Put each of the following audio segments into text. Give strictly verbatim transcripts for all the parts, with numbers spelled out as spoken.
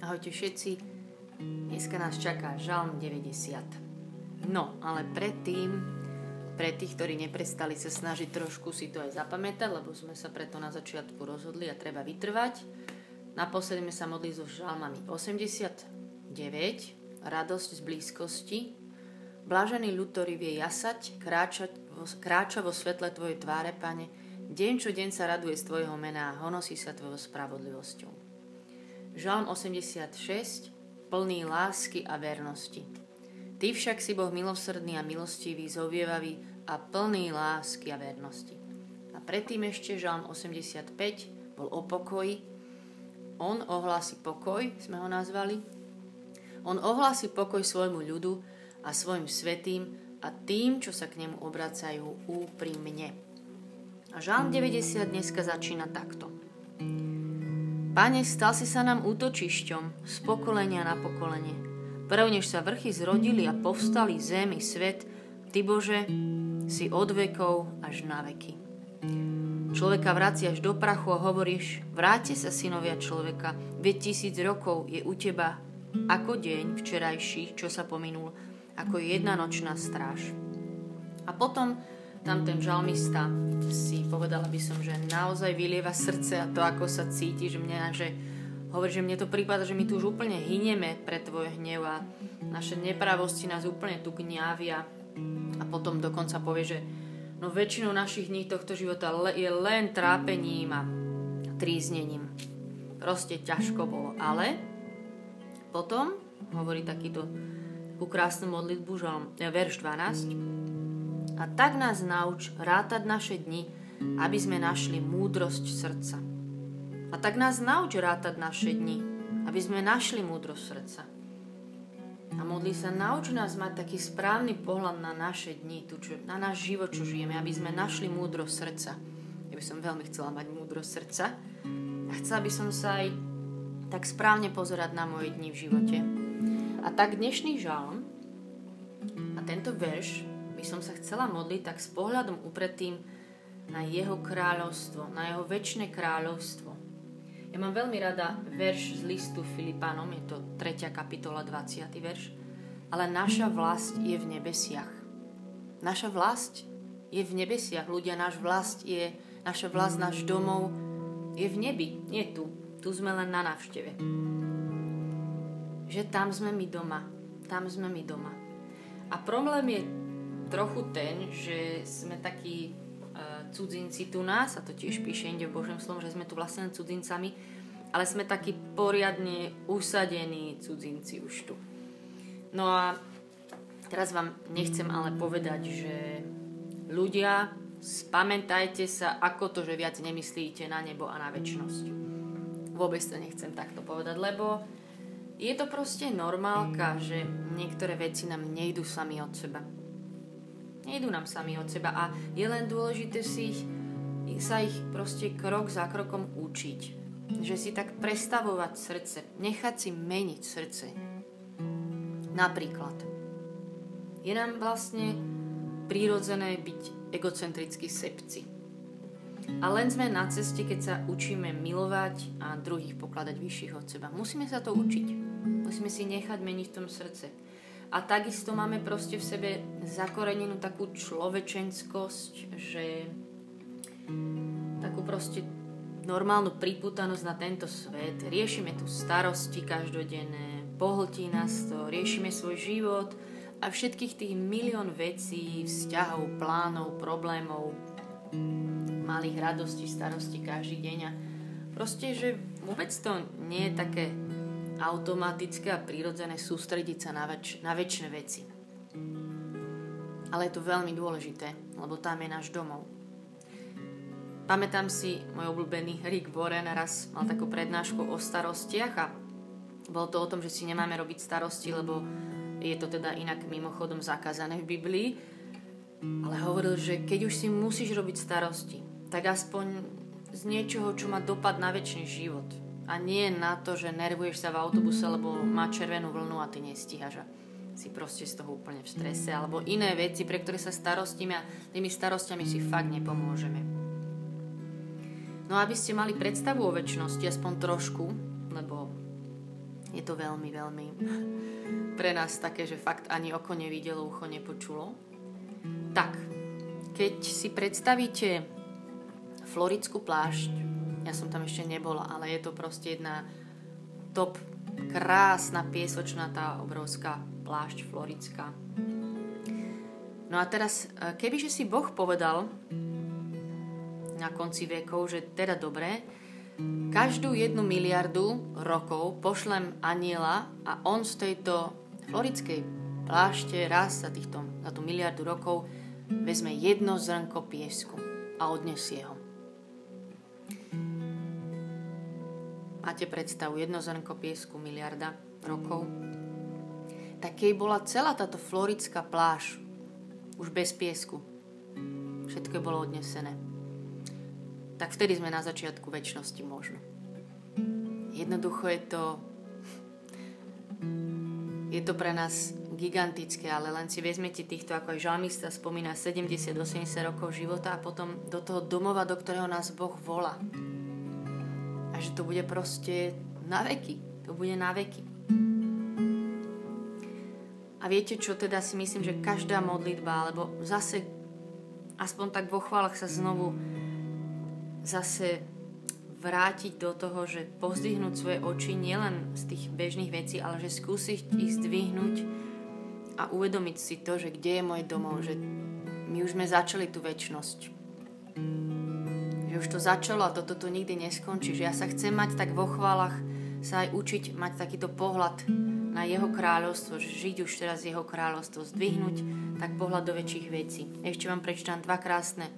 Ahojte všetci, dneska nás čaká Žalm deväťdesiat. No, ale predtým, pre tých, ktorí neprestali sa snažiť, trošku si to aj zapamätať, lebo sme sa preto na začiatku rozhodli a treba vytrvať. Naposledy sme sa modlili so Žalmami osemdesiatdeväť, radosť z blízkosti. Blážený ľud, ktorý vie jasať, kráčať, kráča vo svetle Tvojej tváre, Pane, deň čo deň sa raduje z Tvojho mena a honosí sa Tvojou spravodlivosťou. Žalm osemdesiatšesť, plný lásky a vernosti. Ty však si Boh milosrdný a milostivý, zhovievavý a plný lásky a vernosti. A predtým ešte Žalm osemdesiatpäť bol o pokoji. On ohlási pokoj, sme ho nazvali. On ohlási pokoj svojmu ľudu a svojim svätým a tým, čo sa k nemu obracajú úprimne. A Žalm deväťdesiat dneska začína takto. Pane, stal si sa nám útočišťom z pokolenia na pokolenie. Prv než sa vrchy zrodili a povstali zem i svet, Ty, Bože, si od vekov až na veky. Človeka vraciaš do prachu a hovoríš, vráte sa synovia človeka, veď tisíc rokov je u Teba ako deň včerajší, čo sa pominul, ako jedna nočná stráž. A potom tam ten žalmista si povedala by som, že naozaj vylieva srdce a to, ako sa cíti, že mňa, že hovorí, že mne to prípada, že my tu už úplne hynieme pre Tvoj hnev a naše nepravosti nás úplne tu gňavia a potom dokonca povie, že no väčšinou našich dní tohto života je len trápením a tríznením. Proste ťažko bolo, ale potom hovorí takýto krásnu modlitbu, žalm, verš dvanásť. A tak nás nauč rátať naše dni, aby sme našli múdrosť srdca. A tak nás nauč rátať naše dni, aby sme našli múdrosť srdca. A modlí sa, nauč nás mať taký správny pohľad na naše dni, tu, čo, na náš život, čo žijeme, aby sme našli múdrosť srdca. Ja by som veľmi chcela mať múdrosť srdca a chcela by som sa aj tak správne pozerať na moje dni v živote. A tak dnešný žalm a tento verš by som sa chcela modliť tak s pohľadom upretým na jeho kráľovstvo, na jeho večné kráľovstvo. Ja mám veľmi rada verš z listu Filipánom, je to tretia kapitola, dvadsiaty verš, ale naša vlast je v nebesiach. Naša vlast je v nebesiach, ľudia, náš vlast je, naša vlast, náš domov je v nebi, nie tu. Tu sme len na návšteve. Že tam sme my doma, tam sme my doma. A problém je trochu ten, že sme takí uh, cudzinci tu nás, a to tiež píše inde v Božom slovu, že sme tu vlastne cudzincami, ale sme takí poriadne usadení cudzinci už tu. No a teraz vám nechcem ale povedať, že ľudia, spamätajte sa, ako to, že viac nemyslíte na nebo a na večnosť. Vôbec to nechcem takto povedať, lebo je to proste normálka, že niektoré veci nám nejdú sami od seba. Nejdú nám sami od seba a je len dôležité si ich, sa ich proste krok za krokom učiť. Že si tak prestavovať srdce, nechať si meniť srdce. Napríklad, je nám vlastne prírodzené byť egocentrickí sebci. A len sme na ceste, keď sa učíme milovať a druhých pokladať vyšších od seba. Musíme sa to učiť. Musíme si nechať meniť v tom srdce. A takisto máme proste v sebe zakorenenú takú človečenskosť, že takú proste normálnu pripútanosť na tento svet. Riešime tu starosti každodenné, pohltí nás to, riešime svoj život a všetkých tých milión vecí, vzťahov, plánov, problémov, malých radostí, starostí každý deň. A proste, že vôbec to nie je také automatické a prirodzené sústrediť sa na, väč- na väčšie veci. Ale je to veľmi dôležité, lebo tam je náš domov. Pamätám si, môj obľúbený Rick Warren raz mal takú prednášku o starostiach a bolo to o tom, že si nemáme robiť starosti, lebo je to teda inak mimochodom zakázané v Biblii. Ale hovoril, že keď už si musíš robiť starosti, tak aspoň z niečoho, čo má dopad na väčší život. A nie na to, že nervuješ sa v autobuse, lebo má červenú vlnu a ty nestíhaš a si proste z toho úplne v strese. Alebo iné veci, pre ktoré sa starostíme a tými starostiami si fakt nepomôžeme. No aby ste mali predstavu o večnosti, aspoň trošku, lebo Je to veľmi, veľmi pre nás také, že fakt ani oko nevidelo, ucho nepočulo. Tak, keď si predstavíte floridskú plášť, ja som tam ešte nebola, ale je to proste jedna top krásna, piesočná tá obrovská plášť floridská. No a teraz, kebyže si Boh povedal na konci vekov, že teda dobre, každú jednu miliardu rokov pošlem aniela a on z tejto floridskej plášte raz za, týchto, za tú miliardu rokov vezme jedno zrnko piesku a odnesie ho. Máte predstavu, jedno zrnko piesku, miliarda rokov? Tak keď bola celá táto floridská pláž už bez piesku, všetko bolo odnesené, tak vtedy sme na začiatku večnosti možno. Jednoducho je to je to pre nás gigantické, ale len si vezmete týchto, ako aj žalmista spomína, sedemdesiat až osemdesiat rokov života a potom do toho domova, do ktorého nás Boh volá. A že to bude proste na veky. To bude na veky. A viete čo, teda si myslím, že každá modlitba, alebo zase aspoň tak vo chválach sa znovu zase vrátiť do toho, že pozdvihnúť svoje oči nielen z tých bežných vecí, ale že skúsiť ich zdvihnúť a uvedomiť si to, že kde je môj domov, že my už sme začali tú večnosť. Že už to začalo a toto to nikdy neskončí. Že ja sa chcem mať tak vo chválach, sa aj učiť mať takýto pohľad na jeho kráľovstvo, žiť už teraz jeho kráľovstvo, zdvihnúť tak pohľad do väčších vecí. Ešte vám prečítam dva krásne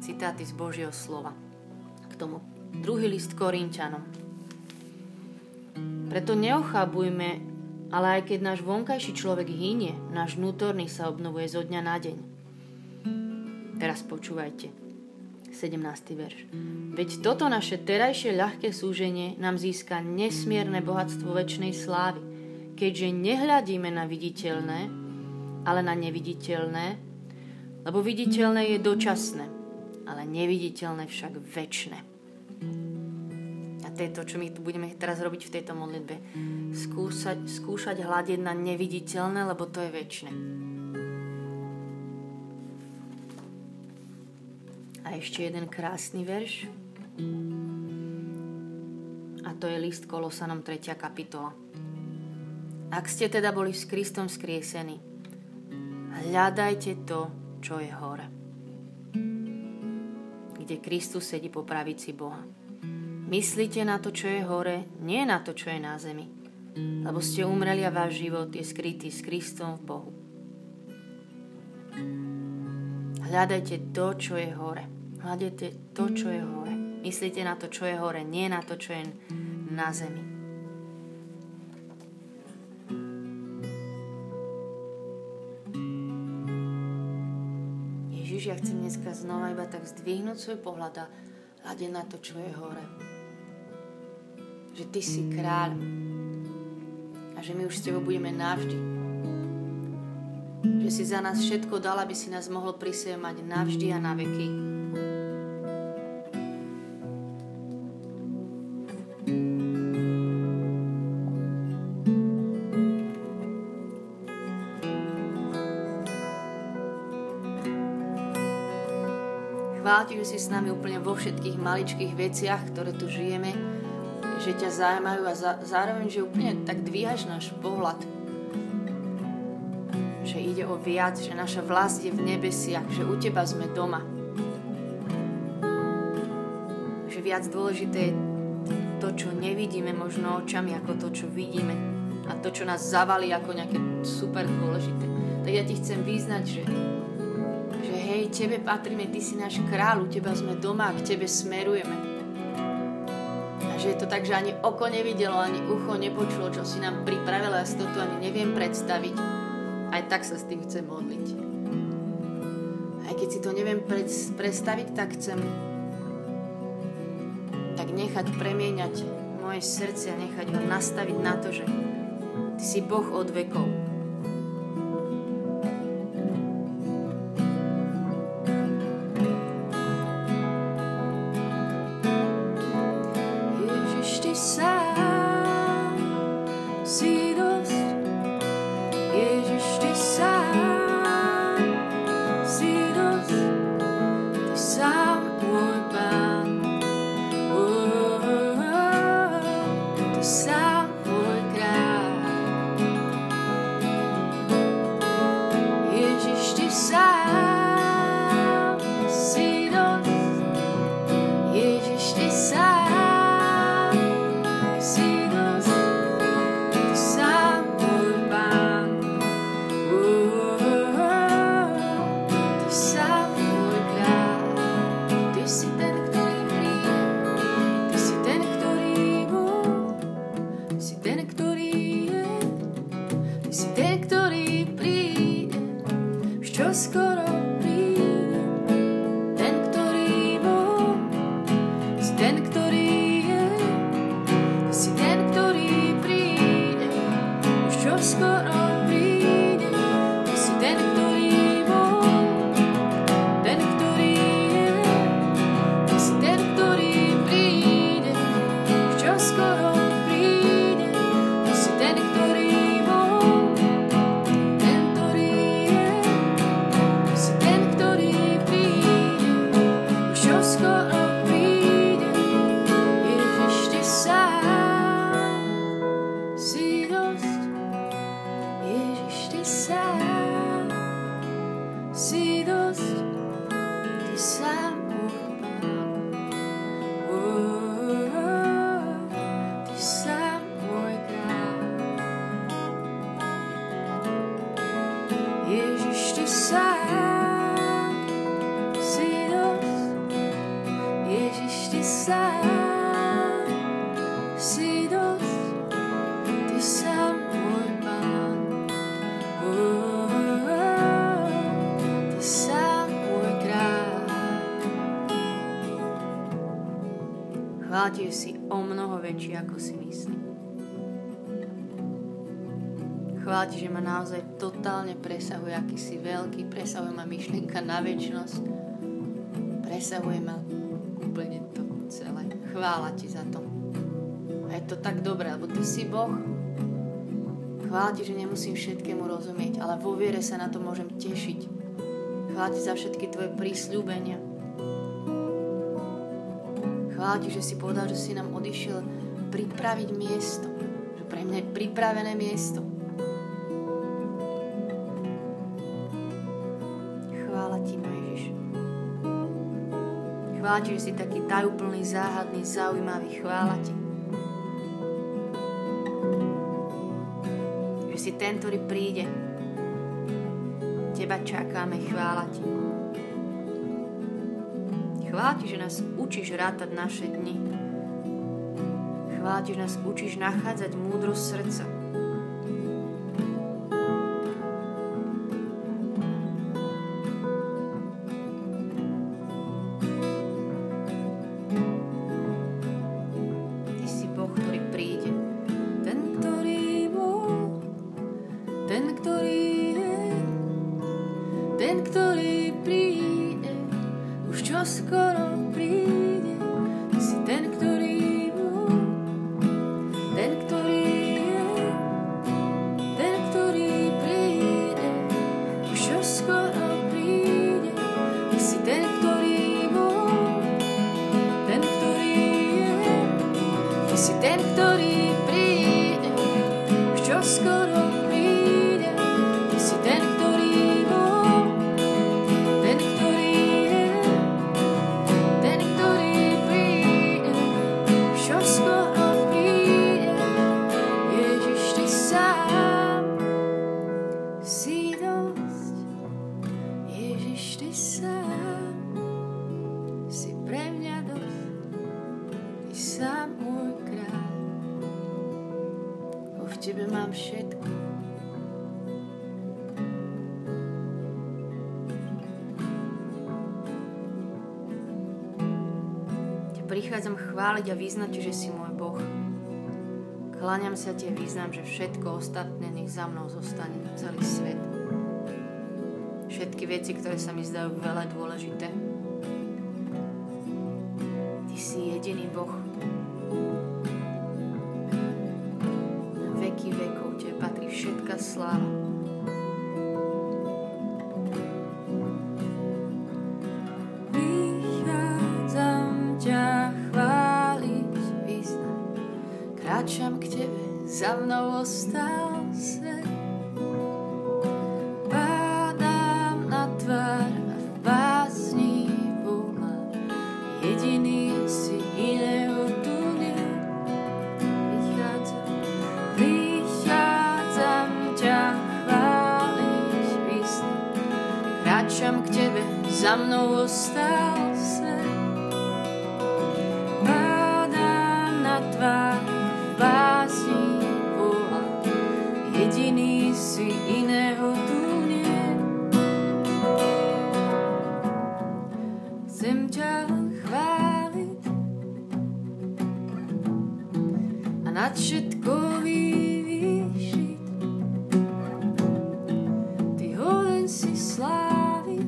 citáty z Božieho slova k tomu. Druhý list Korinťanom. Preto neochábujme, ale aj keď náš vonkajší človek hynie, náš vnútorný sa obnovuje zo dňa na deň. Teraz počúvajte. sedemnásty verš. Veď toto naše terajšie ľahké súženie nám získa nesmierne bohatstvo večnej slávy, keďže nehľadíme na viditeľné, ale na neviditeľné, lebo viditeľné je dočasné, ale neviditeľné však večné. A to je to, čo my tu budeme teraz robiť v tejto modlitbe. Skúšať, skúšať hľadiť na neviditeľné, lebo to je večné. A ešte jeden krásny verš. A to je list Kolosanom tretia kapitola. Ak ste teda boli s Kristom skriesení, hľadajte to, čo je hore, kde Kristus sedí po pravici Boha. Myslíte na to, čo je hore, nie na to, čo je na zemi. Lebo ste umreli a váš život je skrytý s Kristom v Bohu. Hľadajte to, čo je hore. Hľadajte to, čo je hore. Myslíte na to, čo je hore, nie na to, čo je na zemi. Ja chcem dneska znova iba tak zdvihnúť svoj pohľad a hľadiť na to, čo je hore. Že ty si kráľ a že my už s tebou budeme navždy. Že si za nás všetko dal, aby si nás mohol pri sebe mať navždy a na veky. Chváľte, že si s nami úplne vo všetkých maličkých veciach, ktoré tu žijeme, že ťa zaujímajú a za, zároveň, že úplne tak dvíhaš náš pohľad. Že ide o viac, že naša vlast je v nebesiach, že u teba sme doma. Že viac dôležité je to, čo nevidíme možno očami, ako to, čo vidíme. A to, čo nás zavalí ako nejaké super dôležité. Tak ja ti chcem vyznať, že hej, tebe patríme, ty si náš kráľ, u teba sme doma, k tebe smerujeme. A že je to tak, že ani oko nevidelo, ani ucho nepočulo, čo si nám pripravila, ja si to tu ani neviem predstaviť. Aj tak sa s tým chcem modliť. Aj keď si to neviem predstaviť, tak chcem tak nechať premieňať moje srdce a nechať ho nastaviť na to, že ty si Boh od vekov. Ty si o mnoho väčší, ako si myslím. Chvála ti, že ma naozaj totálne presahuje, aký si veľký, presahuje ma myšlienka na večnosť, presahuje ma úplne to celé. Chvála ti za to. A je to tak dobré, lebo ty si Boh. Chvála ti, že nemusím všetkému rozumieť, ale vo viere sa na to môžem tešiť. Chvála ti za všetky tvoje prísľubenia. Chvála ti, že si povedal, že si nám odišiel pripraviť miesto. Že pre mňa je pripravené miesto. Chvála ti, Ježiš. Chvála ti, že si taký tajúplný, záhadný, zaujímavý. Chvála ti. Že si ten, ktorý príde. Teba čakáme. Chvála ti. Chvála ti, že nás učíš rátať naše dni. Chvála ti, že nás učíš nachádzať múdrosť srdca. Ty si Boh, ktorý príde. Ten, ktorý bol, ten, ktorý je, ten, ktorý príde, už čoskoro. Prichádzam chváliť a vyznať, že si môj Boh. Kláňam sa ti a vyznám, že všetko ostatné nech za mnou zostane, celý svet. Všetky veci, ktoré sa mi zdajú veľa dôležité. Ty si jediný Boh. Na veky vekov tebe patrí všetká sláva. kráčam k tebe, za mnou ostal sen. Pádám na tvár a v básni búmam, jediný si iného dunia. Vychádzam, vychádzam ťa chváliť výsledom, kráčam k tebe, za mnou ostal sen. Pádám na tvár básni volám, jediný si iného tu nie. Chcem ťa chváliť a nad všetko vyvýšiť. Ty hoden si slávy,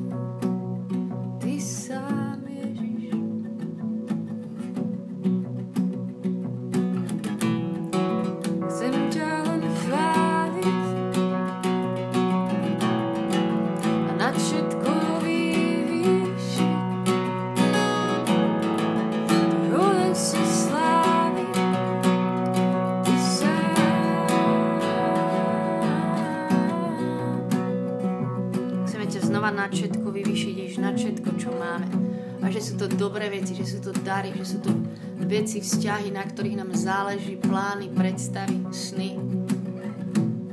ty sám Ježiš. Nad všetko vyvyšiť, Ježiš, nad všetko, čo máme. A že sú to dobré veci, že sú to dary, že sú to veci, vzťahy, na ktorých nám záleží, plány, predstavy, sny.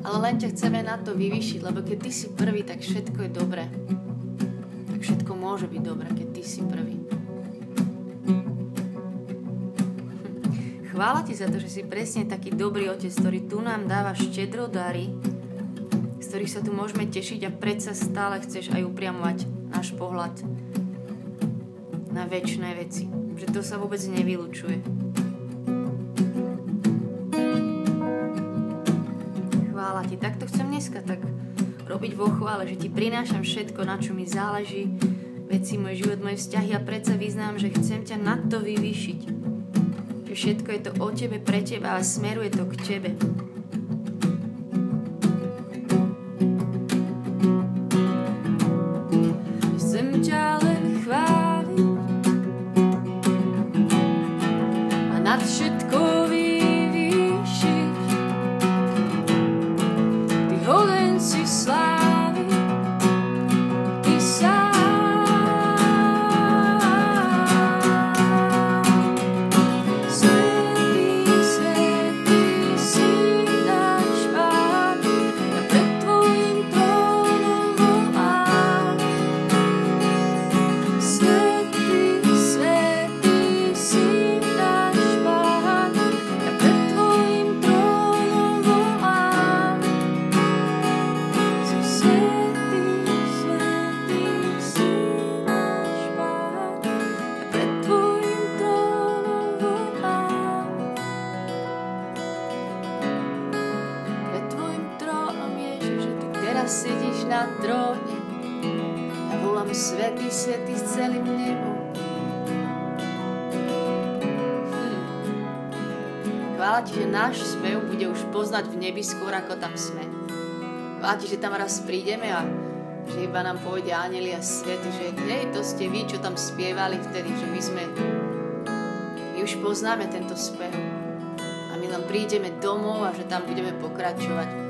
Ale len ťa chceme na to vyvyšiť, lebo keď ty si prvý, tak všetko je dobré. Tak všetko môže byť dobré, keď ty si prvý. Chvála ti za to, že si presne taký dobrý otec, ktorý tu nám dáva štedro dary, z ktorých sa tu môžeme tešiť a predsa stále chceš aj upriamovať náš pohľad na večné veci. Že to sa vôbec nevylučuje. Chvála ti. Tak to chcem dneska tak robiť vo chvále, že ti prinášam všetko, na čo mi záleží, veci, môj život, moje vzťahy a predsa vyznám, že chcem ťa na to vyvýšiť. Že všetko je to o tebe, pre teba a smeruje to k tebe. Sedíš na tróne, ja volám svätý, svätý s celým nebom. Hm. Chvála ti, že náš spev bude už poznať v nebi skôr, ako tam sme. Chvála ti, že tam raz prídeme a že iba nám povedia anjeli a svätí, že hej, to ste vy, čo tam spievali vtedy, že my sme, my už poznáme tento spev a my len prídeme domov a že tam budeme pokračovať.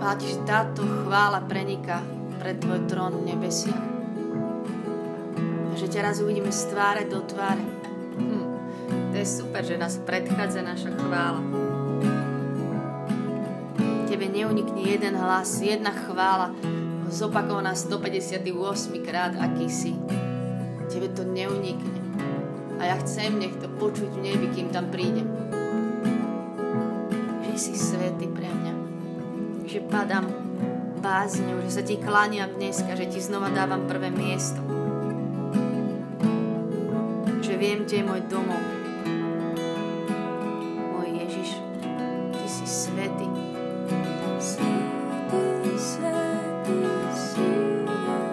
Chvála ti, že táto chvála preniká pred tvoj trón v nebesiach. A že ťa raz uvidíme z tváre do tváre. Hm, to je super, že nás predchádza naša chvála. Tebe neunikne jeden hlas, jedna chvála, zopakovaná stopäťdesiatosem krát, aký si. Tebe to neunikne. A ja chcem, nech to počuť v nebi, kým tam prídem. Že si svätý pre mňa. Že padám bázňou, že sa ti kláňam dneska, že ti znova dávam prvé miesto. Že viem, kde je môj domov. Môj Ježiš, ty si svätý. Svätý, svätý si náš Pán.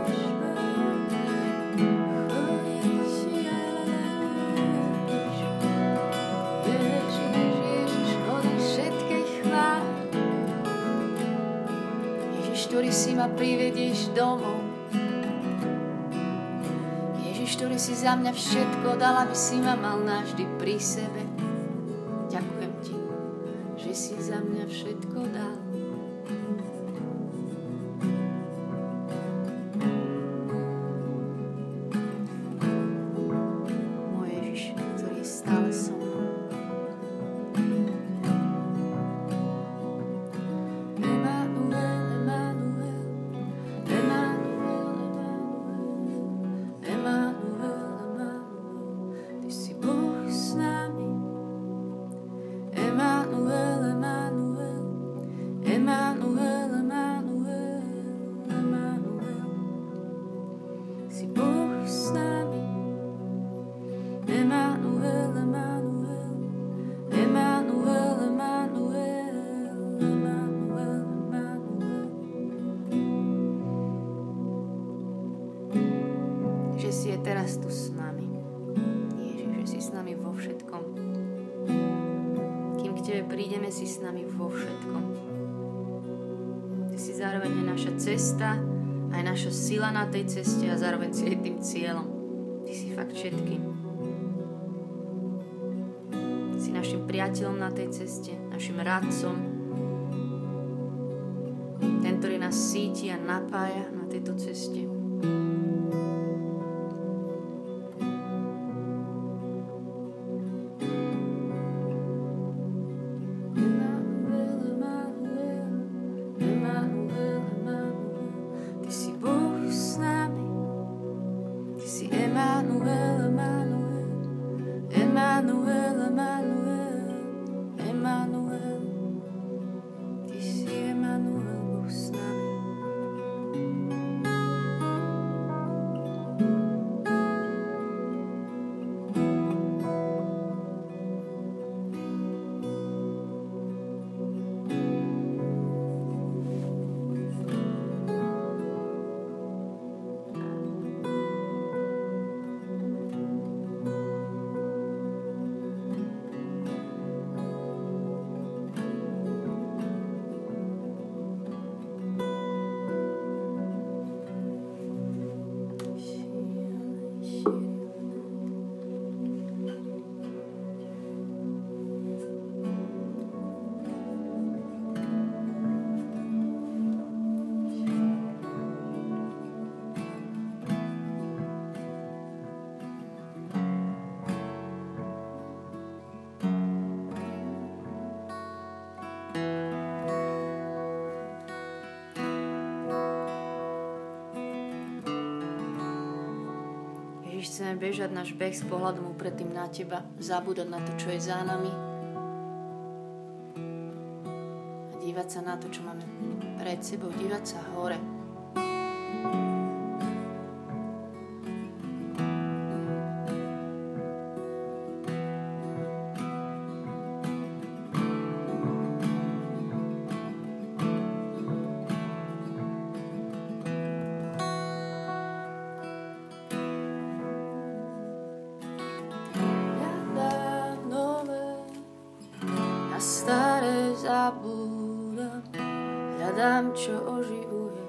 Chodíš ja Ježiš. Ježiš, Ježiš, hodíš všetkej chvály. Ježiš, ktorý si ma privedieš domov. Ježiš, ktorý si za mňa všetko dal, aby si ma mal navždy pri sebe. za mňa všetko dal. Môj Ježiš, ktorý je stále so mnou. Emanuel, Emanuel, Emanuel, Emanuel, Emanuel, Emanuel, ty si Boh s nami. Emanuel, Emanuel, Emanuel, Emanuel, Emanuel, si Boh s nami. Emanuel, Emanuel, Emanuel, Emanuel, Emanuel, Emanuel. Že si je teraz tu s nami. Ježiš, že si s nami vo všetkom. Tebe prídeme, si s nami vo všetkom. Ty si zároveň aj naša cesta, aj naša sila na tej ceste a zároveň si aj tým cieľom. Ty si fakt všetkým. Ty si našim priateľom na tej ceste, našim radcom. Ten, ktorý nás síti a napája na tejto ceste. Chceme bežať náš beh s pohľadom upredtým na teba, zabúdať na to, čo je za nami a dívať sa na to, čo máme pred sebou, dívať sa hore. Zabúdam, hľadám, čo oživuje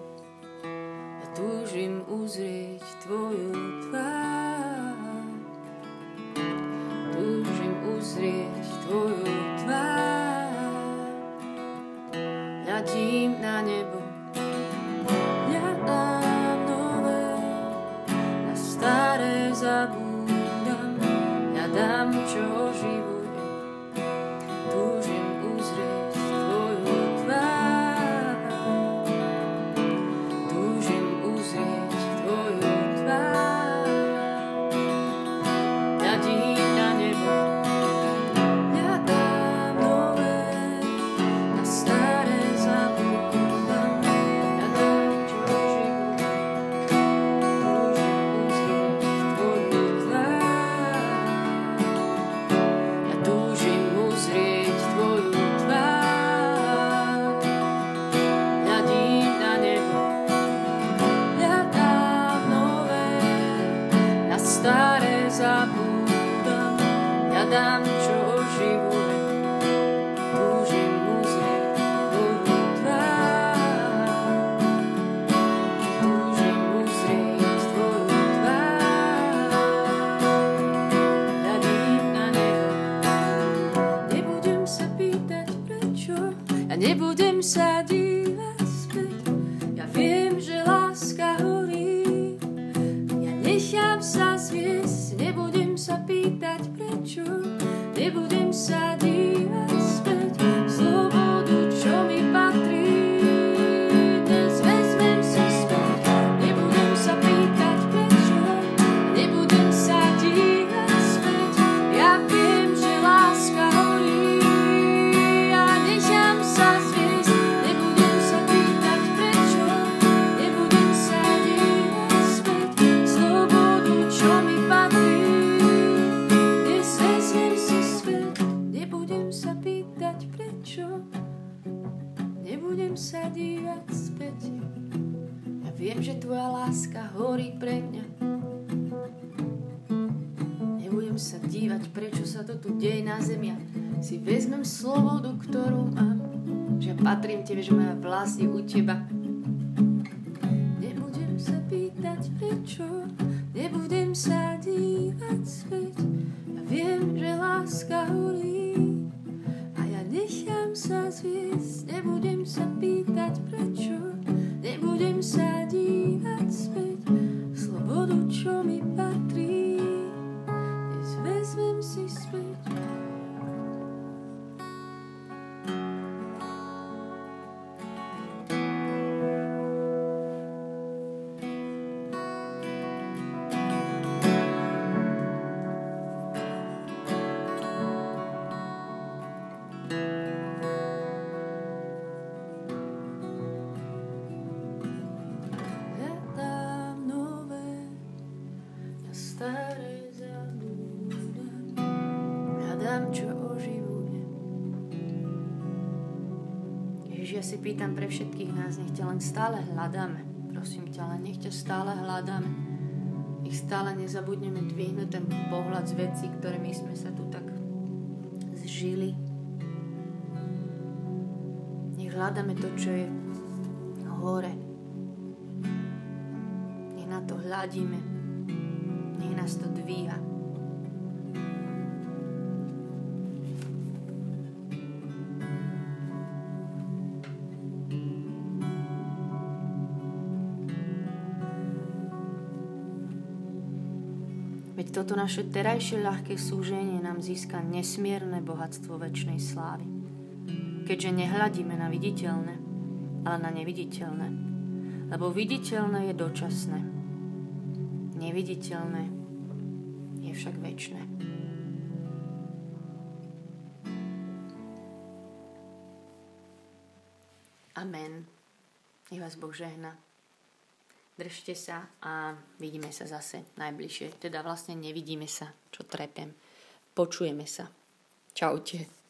a túžim uzrieť tvoju tvár. Túžim uzrieť tvoju tvár. Hľadím na nebo, hľadám nové, na staré zabúdam, hľadám, čo oživuje. Hľadám nové, na staré zabúdam, nebudem sa dívať späť. Ja viem, že láska horí. Ja nechám sa zviesť, nebudem sa pýtať prečo. Nebudem sa dívať späť. Slobodu, čo mi patrí. Viem, že tvoja láska horí pre mňa. Nebudem sa dívať, prečo sa to tu deje na zemi. Si vezmem slobodu, ktorú mám. Že patrím tebe, že moja vlast je u teba. Nebudem sa pýtať, prečo. Nebudem sa dívať späť. Ja viem, že láska horí. A ja nechám sa zviesť. Nebudem sa pýtať, prečo. Nebudem sa dívať späť, slobodu, čo mi patrí, dnes vezmem si späť. Pýtam pre všetkých nás, nech ťa len stále hľadáme. Prosím ťa, len nech ťa stále hľadáme. Nech stále nezabudneme dvihnúť ten pohľad z vecí, ktorými sme sa tu tak zžili. Nech hľadáme to, čo je hore. Nech na to hľadíme. Nech nás to dvíha. Toto naše terajšie ľahké súženie nám získa nesmierne bohatstvo večnej slávy. Keďže nehľadíme na viditeľné, ale na neviditeľné. Lebo viditeľné je dočasné. Neviditeľné je však večné. Amen. Nech vás Boh žehna. Držte sa a vidíme sa zase najbližšie. Teda vlastne nevidíme sa, čo trepem. Počujeme sa. Čaute.